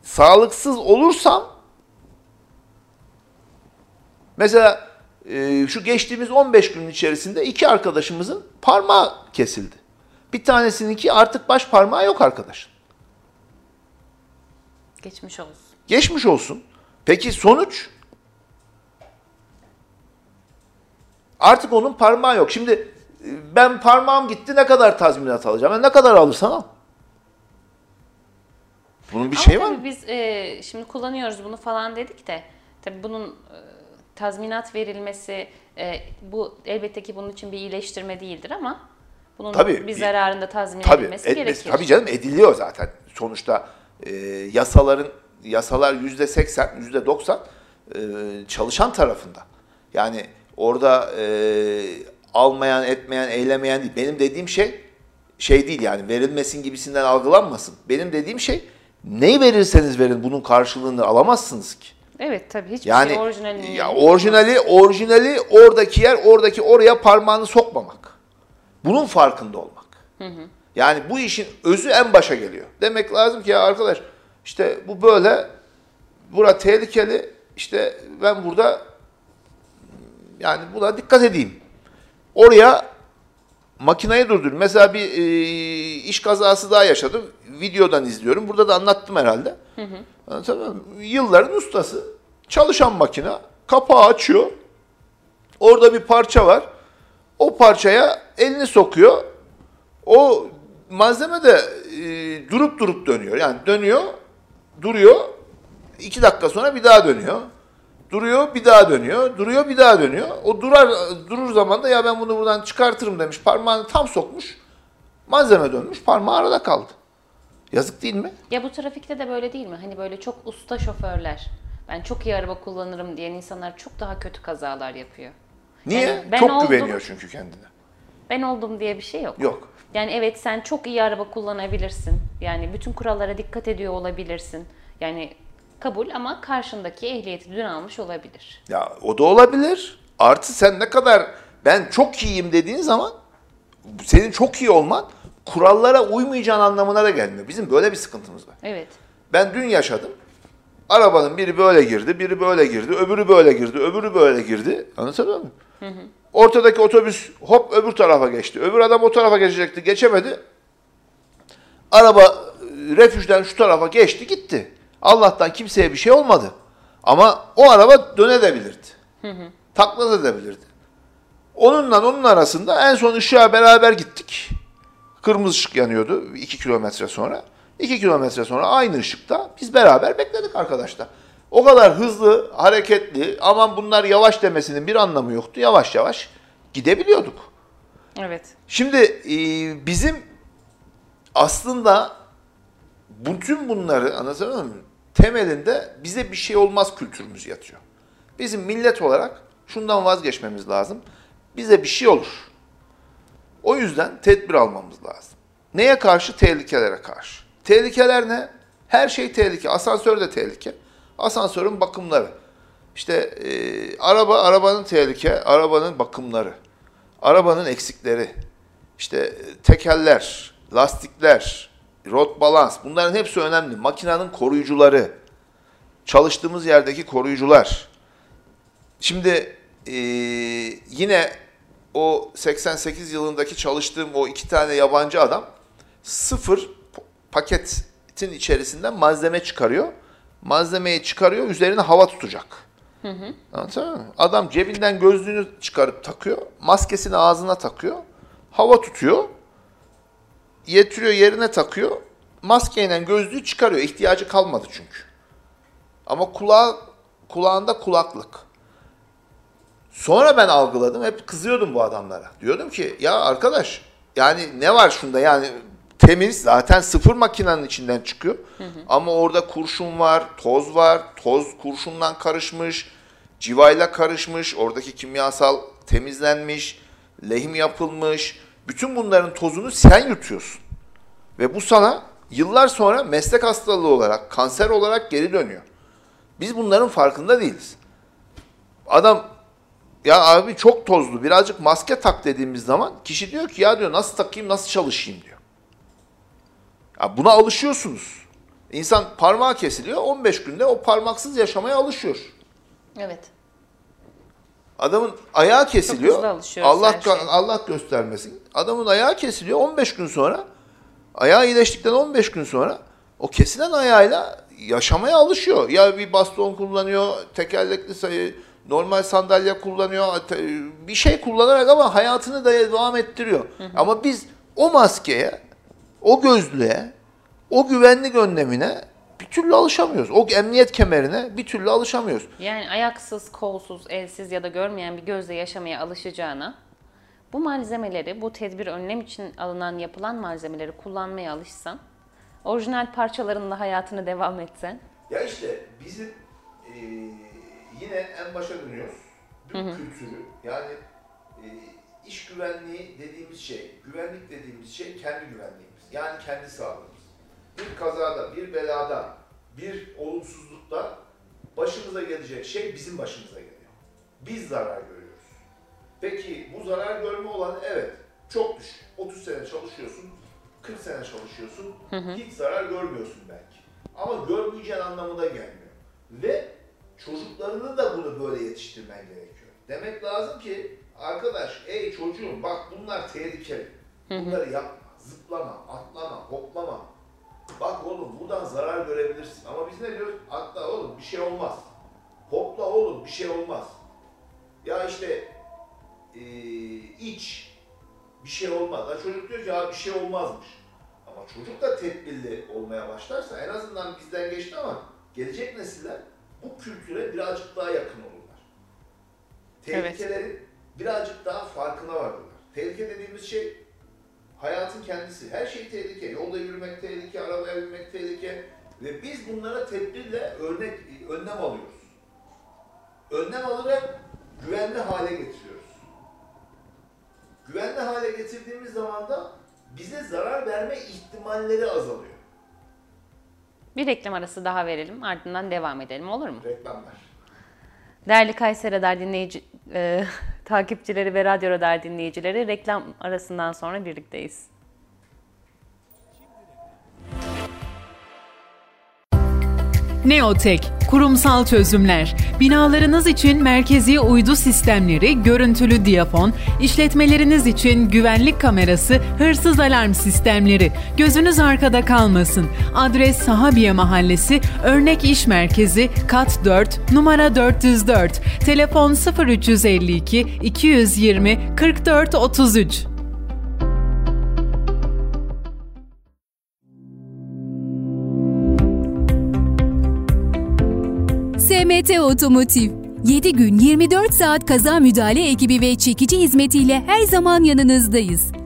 sağlıksız olursam, mesela şu geçtiğimiz 15 gün içerisinde 2 arkadaşımızın parmağı kesildi. Bir tanesininki artık baş parmağı yok arkadaşın. Geçmiş olsun. Geçmiş olsun. Peki sonuç? Artık onun parmağı yok. Şimdi ben parmağım gitti, ne kadar tazminat alacağım? Yani ne kadar alırsan al. Bunun bir şeyi var mı? Biz şimdi kullanıyoruz bunu falan dedik de tabii bunun tazminat verilmesi bu elbette ki bunun için bir iyileştirme değildir ama bunun tabii, bir zararında tazmin edilmesi gerekir. Tabii canım ediliyor zaten. Sonuçta yasaların yasalar %80, %90 çalışan tarafında. Yani orada almayan, etmeyen, eylemeyen değil. Benim dediğim şey değil yani, verilmesin gibisinden algılanmasın. Benim dediğim şey, neyi verirseniz verin bunun karşılığını alamazsınız ki. Evet tabii, hiçbir yani, şey orijinali. Ya orijinali oradaki yer, oraya parmağını sokmamak. Bunun farkında olmak. Hı. Yani bu işin özü en başa geliyor. Demek lazım ki ya arkadaş, işte bu böyle, bura tehlikeli, işte ben burada yani buna dikkat edeyim. Oraya makineyi durdur. Mesela bir iş kazası daha yaşadım. Videodan izliyorum. Burada da anlattım herhalde. Hı. Yılların ustası. Çalışan makine. Kapağı açıyor. Orada bir parça var. O parçaya elini sokuyor. O malzeme de durup dönüyor. Yani dönüyor, duruyor. 2 dakika sonra bir daha dönüyor. Duruyor, bir daha dönüyor. Duruyor, bir daha dönüyor. O durur zaman da ya ben bunu buradan çıkartırım demiş. Parmağını tam sokmuş. Malzeme dönmüş. Parmağı arada kaldı. Yazık değil mi? Ya bu trafikte de böyle değil mi? Hani böyle çok usta şoförler, ben çok iyi araba kullanırım diyen insanlar çok daha kötü kazalar yapıyor. Niye? Yani çok güveniyor çünkü kendine. Ben oldum diye bir şey yok. Yok. Yani evet, sen çok iyi araba kullanabilirsin. Yani bütün kurallara dikkat ediyor olabilirsin. Yani kabul, ama karşındaki ehliyeti dün almış olabilir. Ya o da olabilir. Artı sen ne kadar ben çok iyiyim dediğin zaman, senin çok iyi olman kurallara uymayacağın anlamına da gelmiyor. Bizim böyle bir sıkıntımız var. Evet. Ben dün yaşadım. Arabanın biri böyle girdi, biri böyle girdi, öbürü böyle girdi, öbürü böyle girdi. Anlatabiliyor muyum? Hı. Ortadaki otobüs hop öbür tarafa geçti. Öbür adam o tarafa geçecekti, geçemedi. Araba refüjden şu tarafa geçti, gitti. Allah'tan kimseye bir şey olmadı. Ama o araba dönebilirdi. Hı. Takla edebilirdi. Onunla onun arasında en son ışığa beraber gittik. Kırmızı ışık yanıyordu 2 kilometre sonra. 2 kilometre sonra aynı ışıkta biz beraber bekledik arkadaşlar. O kadar hızlı, hareketli, aman bunlar yavaş demesinin bir anlamı yoktu. Yavaş yavaş gidebiliyorduk. Evet. Şimdi bizim aslında bütün bunları, anlatabiliyor muyum, temelinde bize bir şey olmaz kültürümüz yatıyor. Bizim millet olarak şundan vazgeçmemiz lazım. Bize bir şey olur. O yüzden tedbir almamız lazım. Neye karşı? Tehlikelere karşı. Tehlikeler ne? Her şey tehlike. Asansör de tehlike. Asansörün bakımları. İşte arabanın tehlike, arabanın bakımları. Arabanın eksikleri. İşte tekerler, lastikler, rot balans. Bunların hepsi önemli. Makinenin koruyucuları. Çalıştığımız yerdeki koruyucular. Şimdi yine o 88 yılındaki çalıştığım o 2 tane yabancı adam 0 paketin içerisinden malzeme çıkarıyor. Malzemeyi çıkarıyor, üzerine hava tutacak. Hı. Anlatabiliyor muyum? Adam cebinden gözlüğünü çıkarıp takıyor, maskesini ağzına takıyor, hava tutuyor, yetiriyor yerine takıyor, maskeyle gözlüğü çıkarıyor. İhtiyacı kalmadı çünkü. Ama kulağında kulaklık. Sonra ben algıladım, hep kızıyordum bu adamlara. Diyordum ki ya arkadaş, yani ne var şunda yani, temiz zaten, sıfır makinenin içinden çıkıyor. Hı. Ama orada kurşun var, toz kurşundan karışmış, civayla karışmış, oradaki kimyasal temizlenmiş, lehim yapılmış. Bütün bunların tozunu sen yutuyorsun. Ve bu sana yıllar sonra meslek hastalığı olarak, kanser olarak geri dönüyor. Biz bunların farkında değiliz. Adam ya abi çok tozlu, birazcık maske tak dediğimiz zaman kişi diyor ki ya diyor nasıl takayım, nasıl çalışayım diyor. Ya buna alışıyorsunuz. İnsan parmağı kesiliyor, 15 günde o parmaksız yaşamaya alışıyor. Evet. Adamın ayağı kesiliyor. Allah göstermesin. Adamın ayağı kesiliyor 15 gün sonra. Ayağı iyileştikten 15 gün sonra o kesilen ayağıyla yaşamaya alışıyor. Ya bir baston kullanıyor, tekerlekli sayı, normal sandalye kullanıyor, bir şey kullanarak ama hayatını da devam ettiriyor. Hı. Ama biz o maskeye, o gözlüğe, o güvenlik önlemine bir türlü alışamıyoruz. O emniyet kemerine bir türlü alışamıyoruz. Yani ayaksız, kolsuz, elsiz ya da görmeyen bir gözle yaşamaya alışacağına, bu malzemeleri, bu tedbir önlem için yapılan malzemeleri kullanmaya alışsan, orijinal parçalarınla hayatını devam etsen, Ya işte bizim yine en başa dönüyoruz. Kültürü, yani iş güvenliği dediğimiz şey, güvenlik dediğimiz şey kendi güvenliğimiz. Yani kendi sağlığımız. Bir kazada, bir belada, bir olumsuzlukta başımıza gelecek şey bizim başımıza geliyor. Biz zarar görüyoruz. Peki bu zarar görme olan evet çok düşük. 30 sene çalışıyorsun, 40 sene çalışıyorsun, hiç zarar görmüyorsun belki. Ama görmeyeceğin anlamına gelmiyor. Ve çocuklarını da bunu böyle yetiştirmen gerekiyor. Demek lazım ki arkadaş, ey çocuğum bak bunlar tehlikeli. Bunları yapma, zıplama, atlama, hoplama. Bak oğlum buradan zarar görebilirsin. Ama biz ne diyoruz? Atla oğlum bir şey olmaz. Hopla oğlum bir şey olmaz. Ya işte iç bir şey olmaz. Ya çocuk diyor ki ya bir şey olmazmış. Ama çocuk da tedbirli olmaya başlarsa en azından bizden geçti ama gelecek nesiller bu kültüre birazcık daha yakın olurlar. Tehlikelerin birazcık daha farkına varırlar. Tehlike dediğimiz şey hayatın kendisi. Her şey tehlike. Yolda yürümek tehlike, arabaya binmek tehlike. Ve biz bunlara tedbirle önlem alıyoruz. Önlem alarak güvenli hale getiriyoruz. Güvenli hale getirdiğimiz zaman da bize zarar verme ihtimalleri azalıyor. Bir reklam arası daha verelim, ardından devam edelim, olur mu? Reklamlar. Değerli Kayseri Radar takipçileri ve Radyo Radar dinleyicileri, reklam arasından sonra birlikteyiz. Neotek, kurumsal çözümler. Binalarınız için merkezi uydu sistemleri, görüntülü diyafon, işletmeleriniz için güvenlik kamerası, hırsız alarm sistemleri. Gözünüz arkada kalmasın. Adres Sahabiye Mahallesi, Örnek İş Merkezi, Kat 4, numara 404. Telefon 0352 220 44 33. SMT Otomotiv, 7 gün 24 saat kaza müdahale ekibi ve çekici hizmetiyle her zaman yanınızdayız.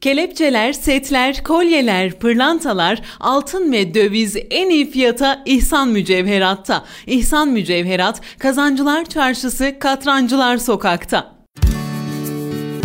Kelepçeler, setler, kolyeler, pırlantalar, altın ve döviz en iyi fiyata İhsan Mücevherat'ta. İhsan Mücevherat, Kazancılar Çarşısı, Katrancılar Sokak'ta.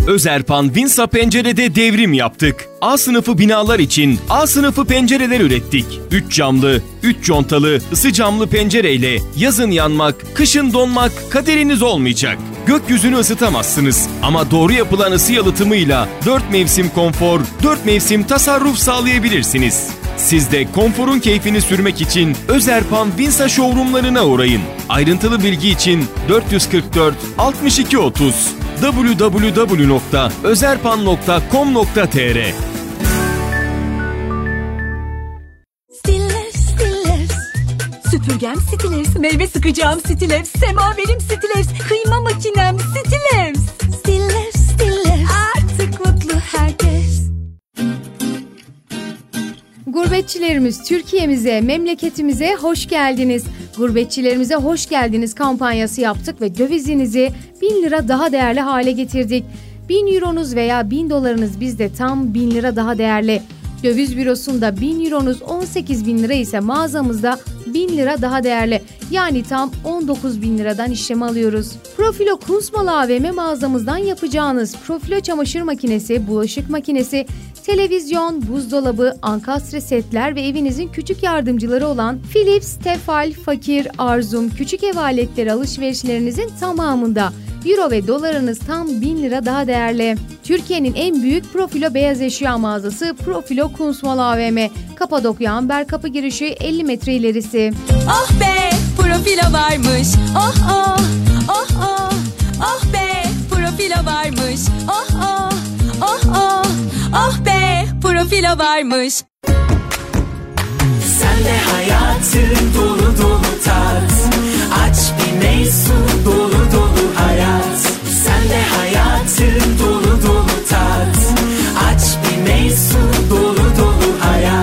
Özerpan Winsa Pencere'de devrim yaptık. A sınıfı binalar için A sınıfı pencereler ürettik. 3 camlı, 3 contalı, ısı camlı pencereyle yazın yanmak, kışın donmak kaderiniz olmayacak. Gökyüzünü ısıtamazsınız ama doğru yapılan ısı yalıtımıyla 4 mevsim konfor, 4 mevsim tasarruf sağlayabilirsiniz. Siz de konforun keyfini sürmek için Özerpan Winsa showroomlarına uğrayın. Ayrıntılı bilgi için 444 62 30 www.özerpan.com.tr. Süpürgem Stilevs, meyve sıkacağım Stilevs, semaverim Stilevs, kıyma makinem Stilevs. Stilevs, Stilevs. Artık mutlu herkes. Gurbetçilerimiz, Türkiye'mize, memleketimize hoş geldiniz. Gurbetçilerimize hoş geldiniz kampanyası yaptık ve dövizinizi 1000 lira daha değerli hale getirdik. 1000 euronuz veya 1000 dolarınız bizde tam 1000 lira daha değerli. Döviz bürosunda 1000 euronuz 18.000 lira ise mağazamızda 1000 lira daha değerli. Yani tam 19.000 liradan işlem alıyoruz. Profilo Kunstmalı AVM mağazamızdan yapacağınız Profilo çamaşır makinesi, bulaşık makinesi, televizyon, buzdolabı, ankastre setler ve evinizin küçük yardımcıları olan Philips, Tefal, Fakir, Arzum küçük ev aletleri alışverişlerinizin tamamında euro ve dolarınız tam 1000 lira daha değerli. Türkiye'nin en büyük Profilo beyaz eşya mağazası Profilo Kunstmall AVM. Kapadokya Amber kapı girişi 50 metre ilerisi. Oh be, Profilo varmış. Oh oh, oh oh. Oh be, Profilo varmış. Oh oh, oh oh. Oh be, Profilo varmış. sen de hayatı dolu dolu tat. Aç bir meysu dolu dolu hayat. Sen de hayatı dolu dolu tat. Aç bir meysu dolu dolu hayat.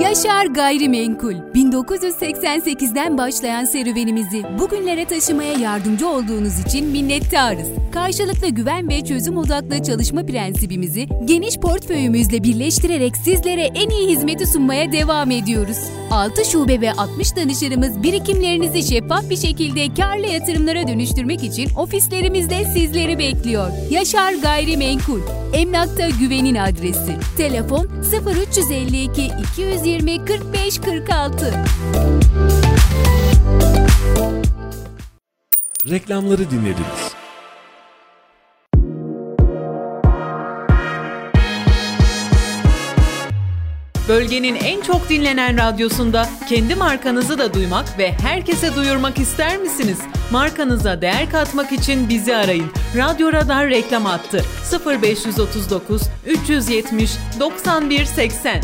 Yaşar Gayrimenkul, 1988'den başlayan serüvenimizi bugünlere taşımaya yardımcı olduğunuz için minnettarız. Karşılıklı güven ve çözüm odaklı çalışma prensibimizi geniş portföyümüzle birleştirerek sizlere en iyi hizmeti sunmaya devam ediyoruz. 6 şube ve 60 danışanımız birikimlerinizi şeffaf bir şekilde karlı yatırımlara dönüştürmek için ofislerimizde sizleri bekliyor. Yaşar Gayrimenkul, emlakta güvenin adresi. Telefon 0352 220 45 46. Reklamları dinlediniz. Bölgenin en çok dinlenen radyosunda kendi markanızı da duymak ve herkese duyurmak ister misiniz? Markanıza değer katmak için bizi arayın. Radyo Radar reklam hattı 0539 370 9180.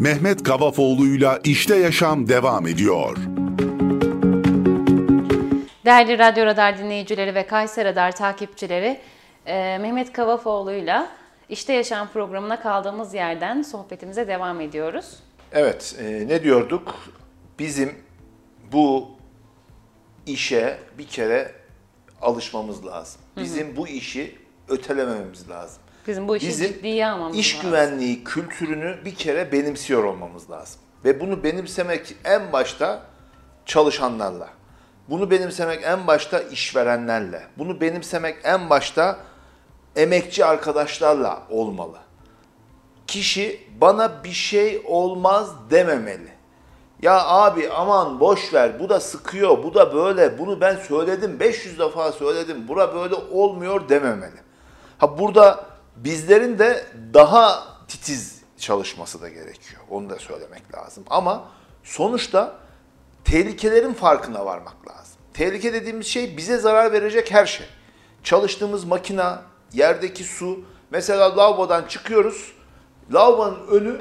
Mehmet Kavafoğlu'yla İşte Yaşam devam ediyor. Değerli Radyo Radar dinleyicileri ve Kayseri Radar takipçileri, Mehmet Kavafoğlu'yla İşte Yaşam programına kaldığımız yerden sohbetimize devam ediyoruz. Evet, ne diyorduk? Bizim bu işe bir kere alışmamız lazım. Bizim bu işi ötelemememiz lazım. Bizim bu işi ciddiye almamız lazım. İş güvenliği kültürünü bir kere benimsiyor olmamız lazım. Ve bunu benimsemek en başta çalışanlarla, bunu benimsemek en başta işverenlerle, bunu benimsemek en başta emekçi arkadaşlarla olmalı. Kişi bana bir şey olmaz dememeli. Ya abi aman boş ver, bu da sıkıyor, bu da böyle, bunu ben söyledim, 500 defa söyledim, bura böyle olmuyor dememeli. Ha burada bizlerin de daha titiz çalışması da gerekiyor. Onu da söylemek lazım. Ama sonuçta tehlikelerin farkına varmak lazım. Tehlike dediğimiz şey bize zarar verecek her şey. Çalıştığımız makina, yerdeki su, mesela lavabodan çıkıyoruz, lavabonun önü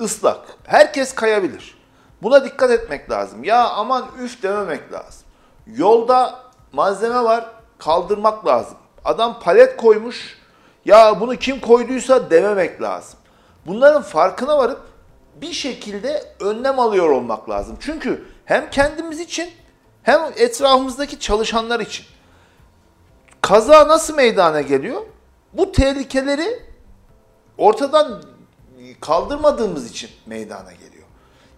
ıslak. Herkes kayabilir. Buna dikkat etmek lazım. Ya aman üf dememek lazım. Yolda malzeme var, kaldırmak lazım. Adam palet koymuş, ya bunu kim koyduysa dememek lazım. Bunların farkına varıp bir şekilde önlem alıyor olmak lazım. Çünkü hem kendimiz için hem etrafımızdaki çalışanlar için. Kaza nasıl meydana geliyor? Bu tehlikeleri ortadan kaldırmadığımız için meydana geliyor.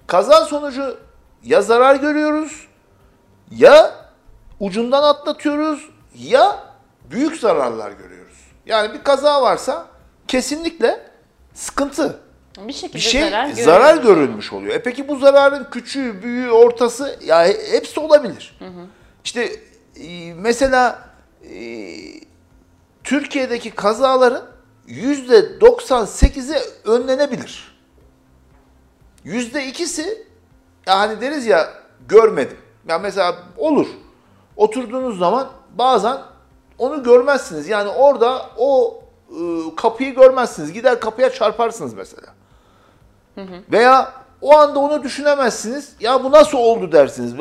Kaza sonucu ya zarar görüyoruz, ya ucundan atlatıyoruz, ya büyük zararlar görüyoruz. Yani bir kaza varsa kesinlikle sıkıntı. Bir şey zarar görülmüş oluyor. Peki bu zararın küçüğü, büyüğü, ortası, ya hepsi olabilir. Hı hı. İşte mesela Türkiye'deki kazaların %98'i önlenebilir. %2'si yani deriz ya görmedim. Ya mesela olur. Oturduğunuz zaman bazen onu görmezsiniz. Yani orada o kapıyı görmezsiniz. Gider kapıya çarparsınız mesela. Veya o anda onu düşünemezsiniz. Ya bu nasıl oldu dersiniz.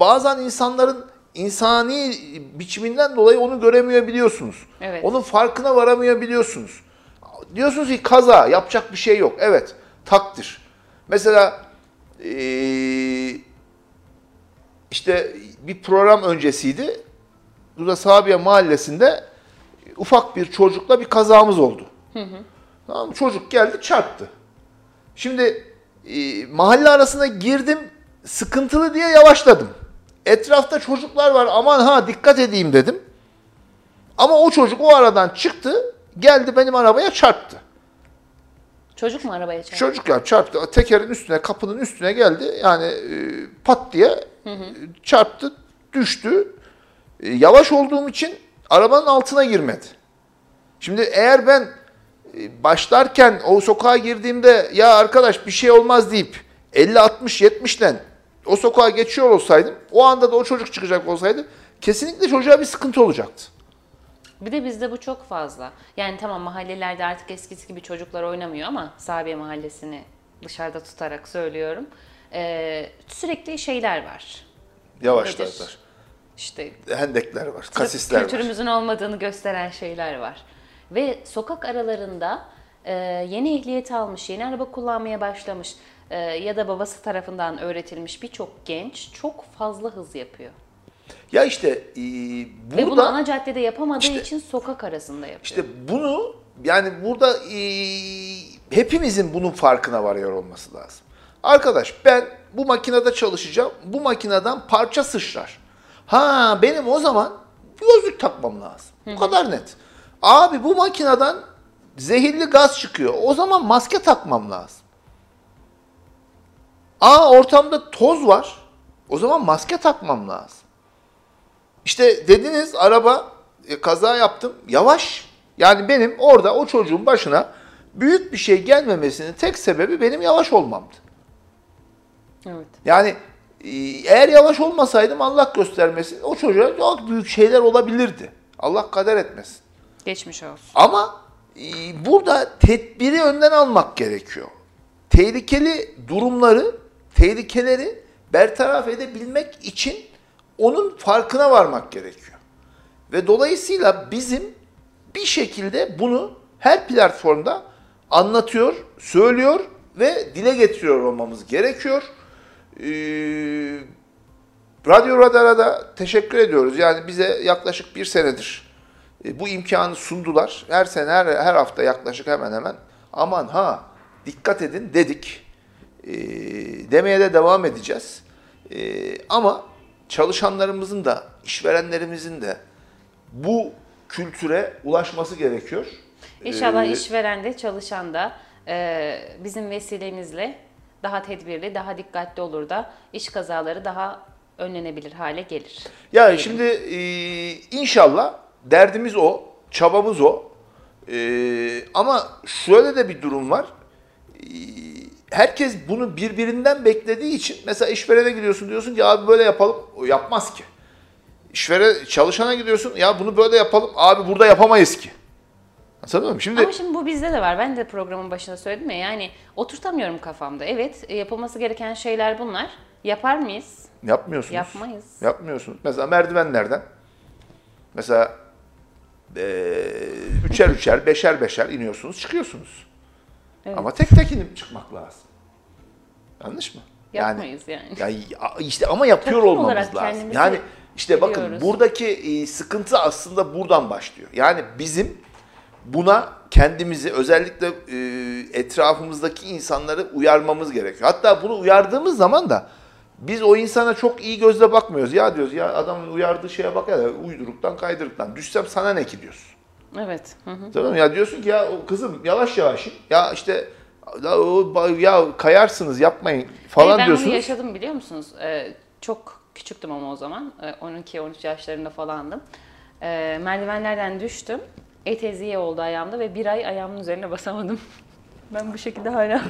Bazen insanların insani biçiminden dolayı onu göremeyebiliyorsunuz. Evet. Onun farkına varamayabiliyorsunuz. Diyorsunuz ki kaza, yapacak bir şey yok. Evet, takdir. Mesela işte bir program öncesiydi. Burada Sabiha Mahallesi'nde ufak bir çocukla bir kazamız oldu. Tamam, çocuk geldi çarptı. Şimdi mahalle arasına girdim, sıkıntılı diye yavaşladım. Etrafta çocuklar var, aman ha dikkat edeyim dedim. Ama o çocuk o aradan çıktı, geldi benim arabaya çarptı. Çocuk mu arabaya çarptı? Çocuk ya çarptı, tekerin üstüne, kapının üstüne geldi. Yani pat diye çarptı, düştü. Yavaş olduğum için arabanın altına girmedi. Şimdi eğer ben başlarken o sokağa girdiğimde ya arkadaş bir şey olmaz deyip 50-60-70'den o sokağa geçiyor olsaydım, o anda da o çocuk çıkacak olsaydı kesinlikle çocuğa bir sıkıntı olacaktı. Bir de bizde bu çok fazla. Yani tamam, mahallelerde artık eskisi gibi çocuklar oynamıyor ama Sabiye Mahallesi'ni dışarıda tutarak söylüyorum. Sürekli şeyler var. Yavaşlar var. İşte hendekler var, kasisler var. Kültürümüzün olmadığını gösteren şeyler var. Ve sokak aralarında yeni ehliyet almış, yeni araba kullanmaya başlamış ya da babası tarafından öğretilmiş birçok genç çok fazla hız yapıyor. Ya işte ve bunu ana caddede yapamadığı için sokak arasında yapıyor. İşte bunu, yani burada hepimizin bunun farkına varıyor olması lazım. Arkadaş, ben bu makinede çalışacağım, bu makineden parça sıçrar. Ha, benim o zaman gözlük takmam lazım. Bu kadar net. Abi bu makineden zehirli gaz çıkıyor. O zaman maske takmam lazım. Aa, ortamda toz var. O zaman maske takmam lazım. İşte dediniz araba, kaza yaptım. Yavaş. Yani benim orada o çocuğun başına büyük bir şey gelmemesinin tek sebebi benim yavaş olmamdı. Evet. Yani eğer yavaş olmasaydım, Allah göstermesin, o çocuğa çok büyük şeyler olabilirdi. Allah kader etmesin. Geçmiş olsun. Ama burada tedbiri önden almak gerekiyor. Tehlikeli durumları, tehlikeleri bertaraf edebilmek için onun farkına varmak gerekiyor. Ve dolayısıyla bizim bir şekilde bunu her platformda anlatıyor, söylüyor ve dile getiriyor olmamız gerekiyor. Radyo Radar'a da teşekkür ediyoruz. Yani bize yaklaşık bir senedir bu imkanı sundular. Her sene, her hafta yaklaşık hemen hemen aman ha dikkat edin dedik. Demeye de devam edeceğiz. Ama çalışanlarımızın da, işverenlerimizin de bu kültüre ulaşması gerekiyor. İnşallah işveren de, çalışan da bizim vesilemizle daha tedbirli, daha dikkatli olur da iş kazaları daha önlenebilir hale gelir. Yani diyelim. Şimdi inşallah derdimiz o, çabamız o. Ama şöyle de bir durum var. Herkes bunu birbirinden beklediği için, mesela işverene gidiyorsun, diyorsun ki abi böyle yapalım, o yapmaz ki. Çalışana gidiyorsun, ya bunu böyle yapalım, abi burada yapamayız ki. Şimdi... Ama şimdi bu bizde de var. Ben de programın başında söyledim ya, yani oturtamıyorum kafamda. Evet, yapılması gereken şeyler bunlar. Yapar mıyız? Yapmıyorsunuz. Yapmayız. Yapmıyorsunuz. Mesela merdivenlerden. Mesela üçer üçer, beşer beşer iniyorsunuz, çıkıyorsunuz. Evet. Ama tek tek inip çıkmak lazım. Yanlış mı? Yapmayız yani. İşte ama yapıyor toplum olmamız lazım. Yani işte biliyoruz. Bakın buradaki sıkıntı aslında buradan başlıyor. Yani bizim buna kendimizi, özellikle etrafımızdaki insanları uyarmamız gerekiyor. Hatta bunu uyardığımız zaman da biz o insana çok iyi gözle bakmıyoruz. Ya diyoruz, ya adamın uyardığı şeye bak ya, uyduruktan kaydırıktan. Düşsem sana ne ki diyorsun. Evet. Tamam ya, diyorsun ki ya kızım yavaş yavaş. Ya işte ya kayarsınız, yapmayın falan ben diyorsunuz. Ben bunu yaşadım, biliyor musunuz? Çok küçüktüm ama o zaman. 12-13 yaşlarında falandım. Merdivenlerden düştüm. Eteziye oldu ayağımda ve bir ay ayağımın üzerine basamadım. Ben bu şekilde hala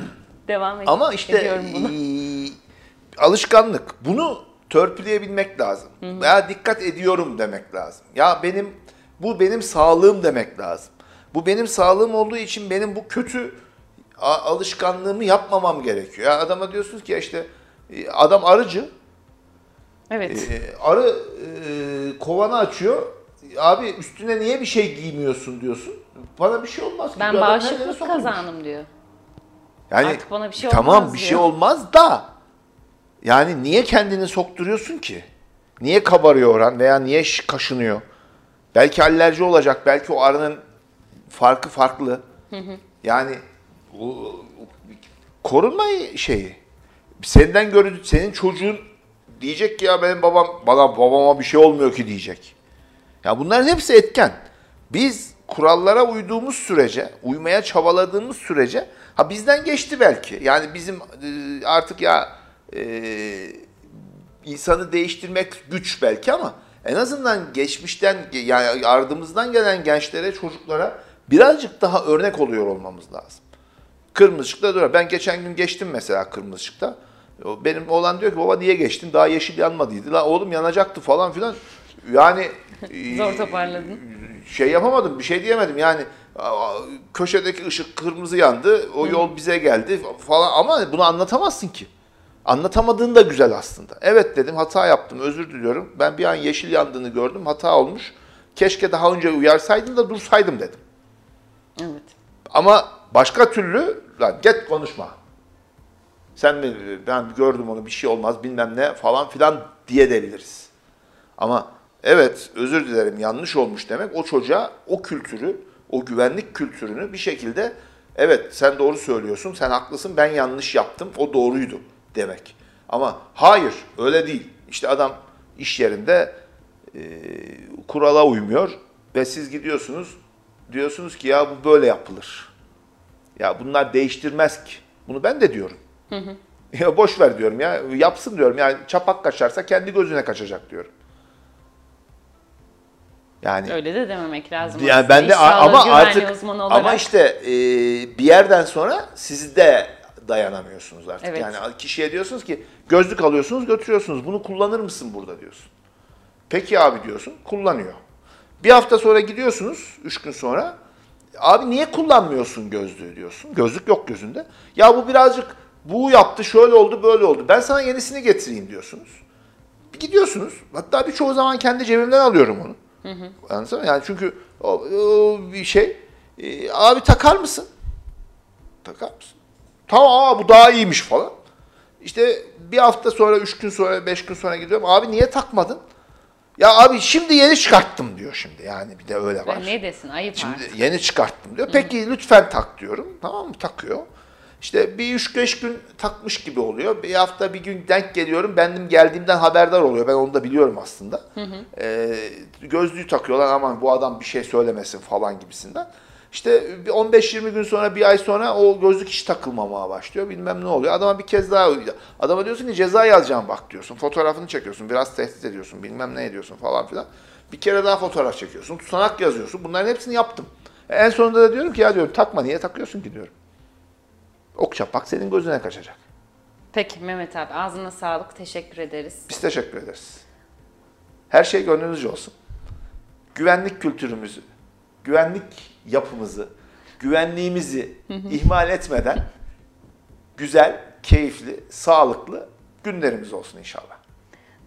devam ediyorum. Ama işte alışkanlık. Bunu törpüleyebilmek lazım. Ya dikkat ediyorum demek lazım. Ya bu benim sağlığım demek lazım. Bu benim sağlığım olduğu için benim bu kötü alışkanlığımı yapmamam gerekiyor. Ya adama diyorsunuz ki işte adam arıcı. Evet. Arı kovanı açıyor. Abi üstüne niye bir şey giymiyorsun diyorsun. Bana bir şey olmaz. Ben bağışıklık kazandım diyor. Yani artık bana bir şey olmaz. Tamam, bir şey olmaz da yani niye kendini sokturuyorsun ki? Niye kabarıyor oran veya niye kaşınıyor? Belki alerji olacak. Belki o arının farkı farklı. Yani korunma şeyi. Senden görüldü, senin çocuğun diyecek ki ya benim babam, babama bir şey olmuyor ki diyecek. Ya bunların hepsi etken. Biz kurallara uyduğumuz sürece, uymaya çabaladığımız sürece, ha bizden geçti belki. Yani bizim artık ya insanı değiştirmek güç belki ama en azından geçmişten, yani ardımızdan gelen gençlere, çocuklara birazcık daha örnek oluyor olmamız lazım. Kırmızı ışıkta duruyor. Ben geçen gün geçtim mesela kırmızı ışıkta. Benim oğlan diyor ki baba niye geçtin? Daha yeşil yanmadıydı. La oğlum yanacaktı falan filan. Yani zor toparladın. Şey yapamadım, bir şey diyemedim. Yani köşedeki ışık kırmızı yandı. O yol bize geldi falan ama bunu anlatamazsın ki. Anlatamadığın da güzel aslında. Evet dedim, hata yaptım, özür diliyorum. Ben bir an yeşil yandığını gördüm, hata olmuş. Keşke daha önce uyarsaydım da dursaydım dedim. Evet. Ama başka türlü lan git konuşma. Sen mi, ben gördüm onu, bir şey olmaz bilmem ne falan filan diye deliriz. Ama evet özür dilerim yanlış olmuş demek o çocuğa o kültürü, o güvenlik kültürünü bir şekilde evet sen doğru söylüyorsun, sen haklısın, ben yanlış yaptım, o doğruydu demek. Ama hayır öyle değil. İşte adam iş yerinde kurala uymuyor ve siz gidiyorsunuz diyorsunuz ki ya bu böyle yapılır. Ya bunlar değiştirmez ki. Bunu ben de diyorum. Hı hı. Ya boş ver diyorum ya. Yapsın diyorum. Yani çapak kaçarsa kendi gözüne kaçacak diyorum. Yani öyle de dememek lazım. Yani ben de ama artık ama işte bir yerden sonra siz de dayanamıyorsunuz artık. Evet. Yani kişiye diyorsunuz ki gözlük alıyorsunuz, götürüyorsunuz. Bunu kullanır mısın burada diyorsun. Peki abi diyorsun. Kullanıyor. Bir hafta sonra gidiyorsunuz, 3 gün sonra. Abi niye kullanmıyorsun gözlüğü diyorsun. Gözlük yok gözünde. Ya bu birazcık bu yaptı, şöyle oldu, böyle oldu. Ben sana yenisini getireyim diyorsunuz. Gidiyorsunuz. Hatta birçoğu zaman kendi cebimden alıyorum onu. Hı hı. Anladın mı? Yani çünkü o bir şey. Abi takar mısın? Takar mısın? Tamam bu daha iyiymiş falan. İşte bir hafta sonra, 3 gün sonra, 5 gün sonra gidiyorum. Abi niye takmadın? Ya abi şimdi yeni çıkarttım diyor şimdi yani bir de öyle var. Ne desin ayıp şimdi artık. Yeni çıkarttım diyor. Peki hı-hı, lütfen tak diyorum. Tamam mı? Takıyor. İşte bir 3-5 gün takmış gibi oluyor. Bir hafta bir gün denk geliyorum. Benim geldiğimden haberdar oluyor. Ben onu da biliyorum aslında. Hı-hı. Gözlüğü takıyorlar aman bu adam bir şey söylemesin falan gibisinden. İşte 15-20 gün sonra, bir ay sonra o gözlük hiç takılmamaya başlıyor. Bilmem ne oluyor. Adama bir kez daha, adama diyorsun ki ceza yazacağım bak diyorsun. Fotoğrafını çekiyorsun, biraz tehdit ediyorsun, bilmem ne ediyorsun falan filan. Bir kere daha fotoğraf çekiyorsun, tutanak yazıyorsun. Bunların hepsini yaptım. En sonunda da diyorum ki ya diyorum takma, niye takıyorsun ki diyorum. Ok çapak senin gözüne kaçacak. Peki Mehmet abi ağzına sağlık, teşekkür ederiz. Biz teşekkür ederiz. Her şey gönlünüzce olsun. Güvenlik kültürümüzü, güvenlik yapımızı, güvenliğimizi ihmal etmeden güzel, keyifli, sağlıklı günlerimiz olsun inşallah.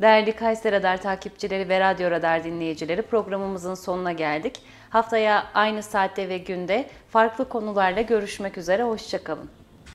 Değerli Kayseri Radar takipçileri ve Radyo Radar dinleyicileri, programımızın sonuna geldik. Haftaya aynı saatte ve günde farklı konularla görüşmek üzere, hoşça kalın.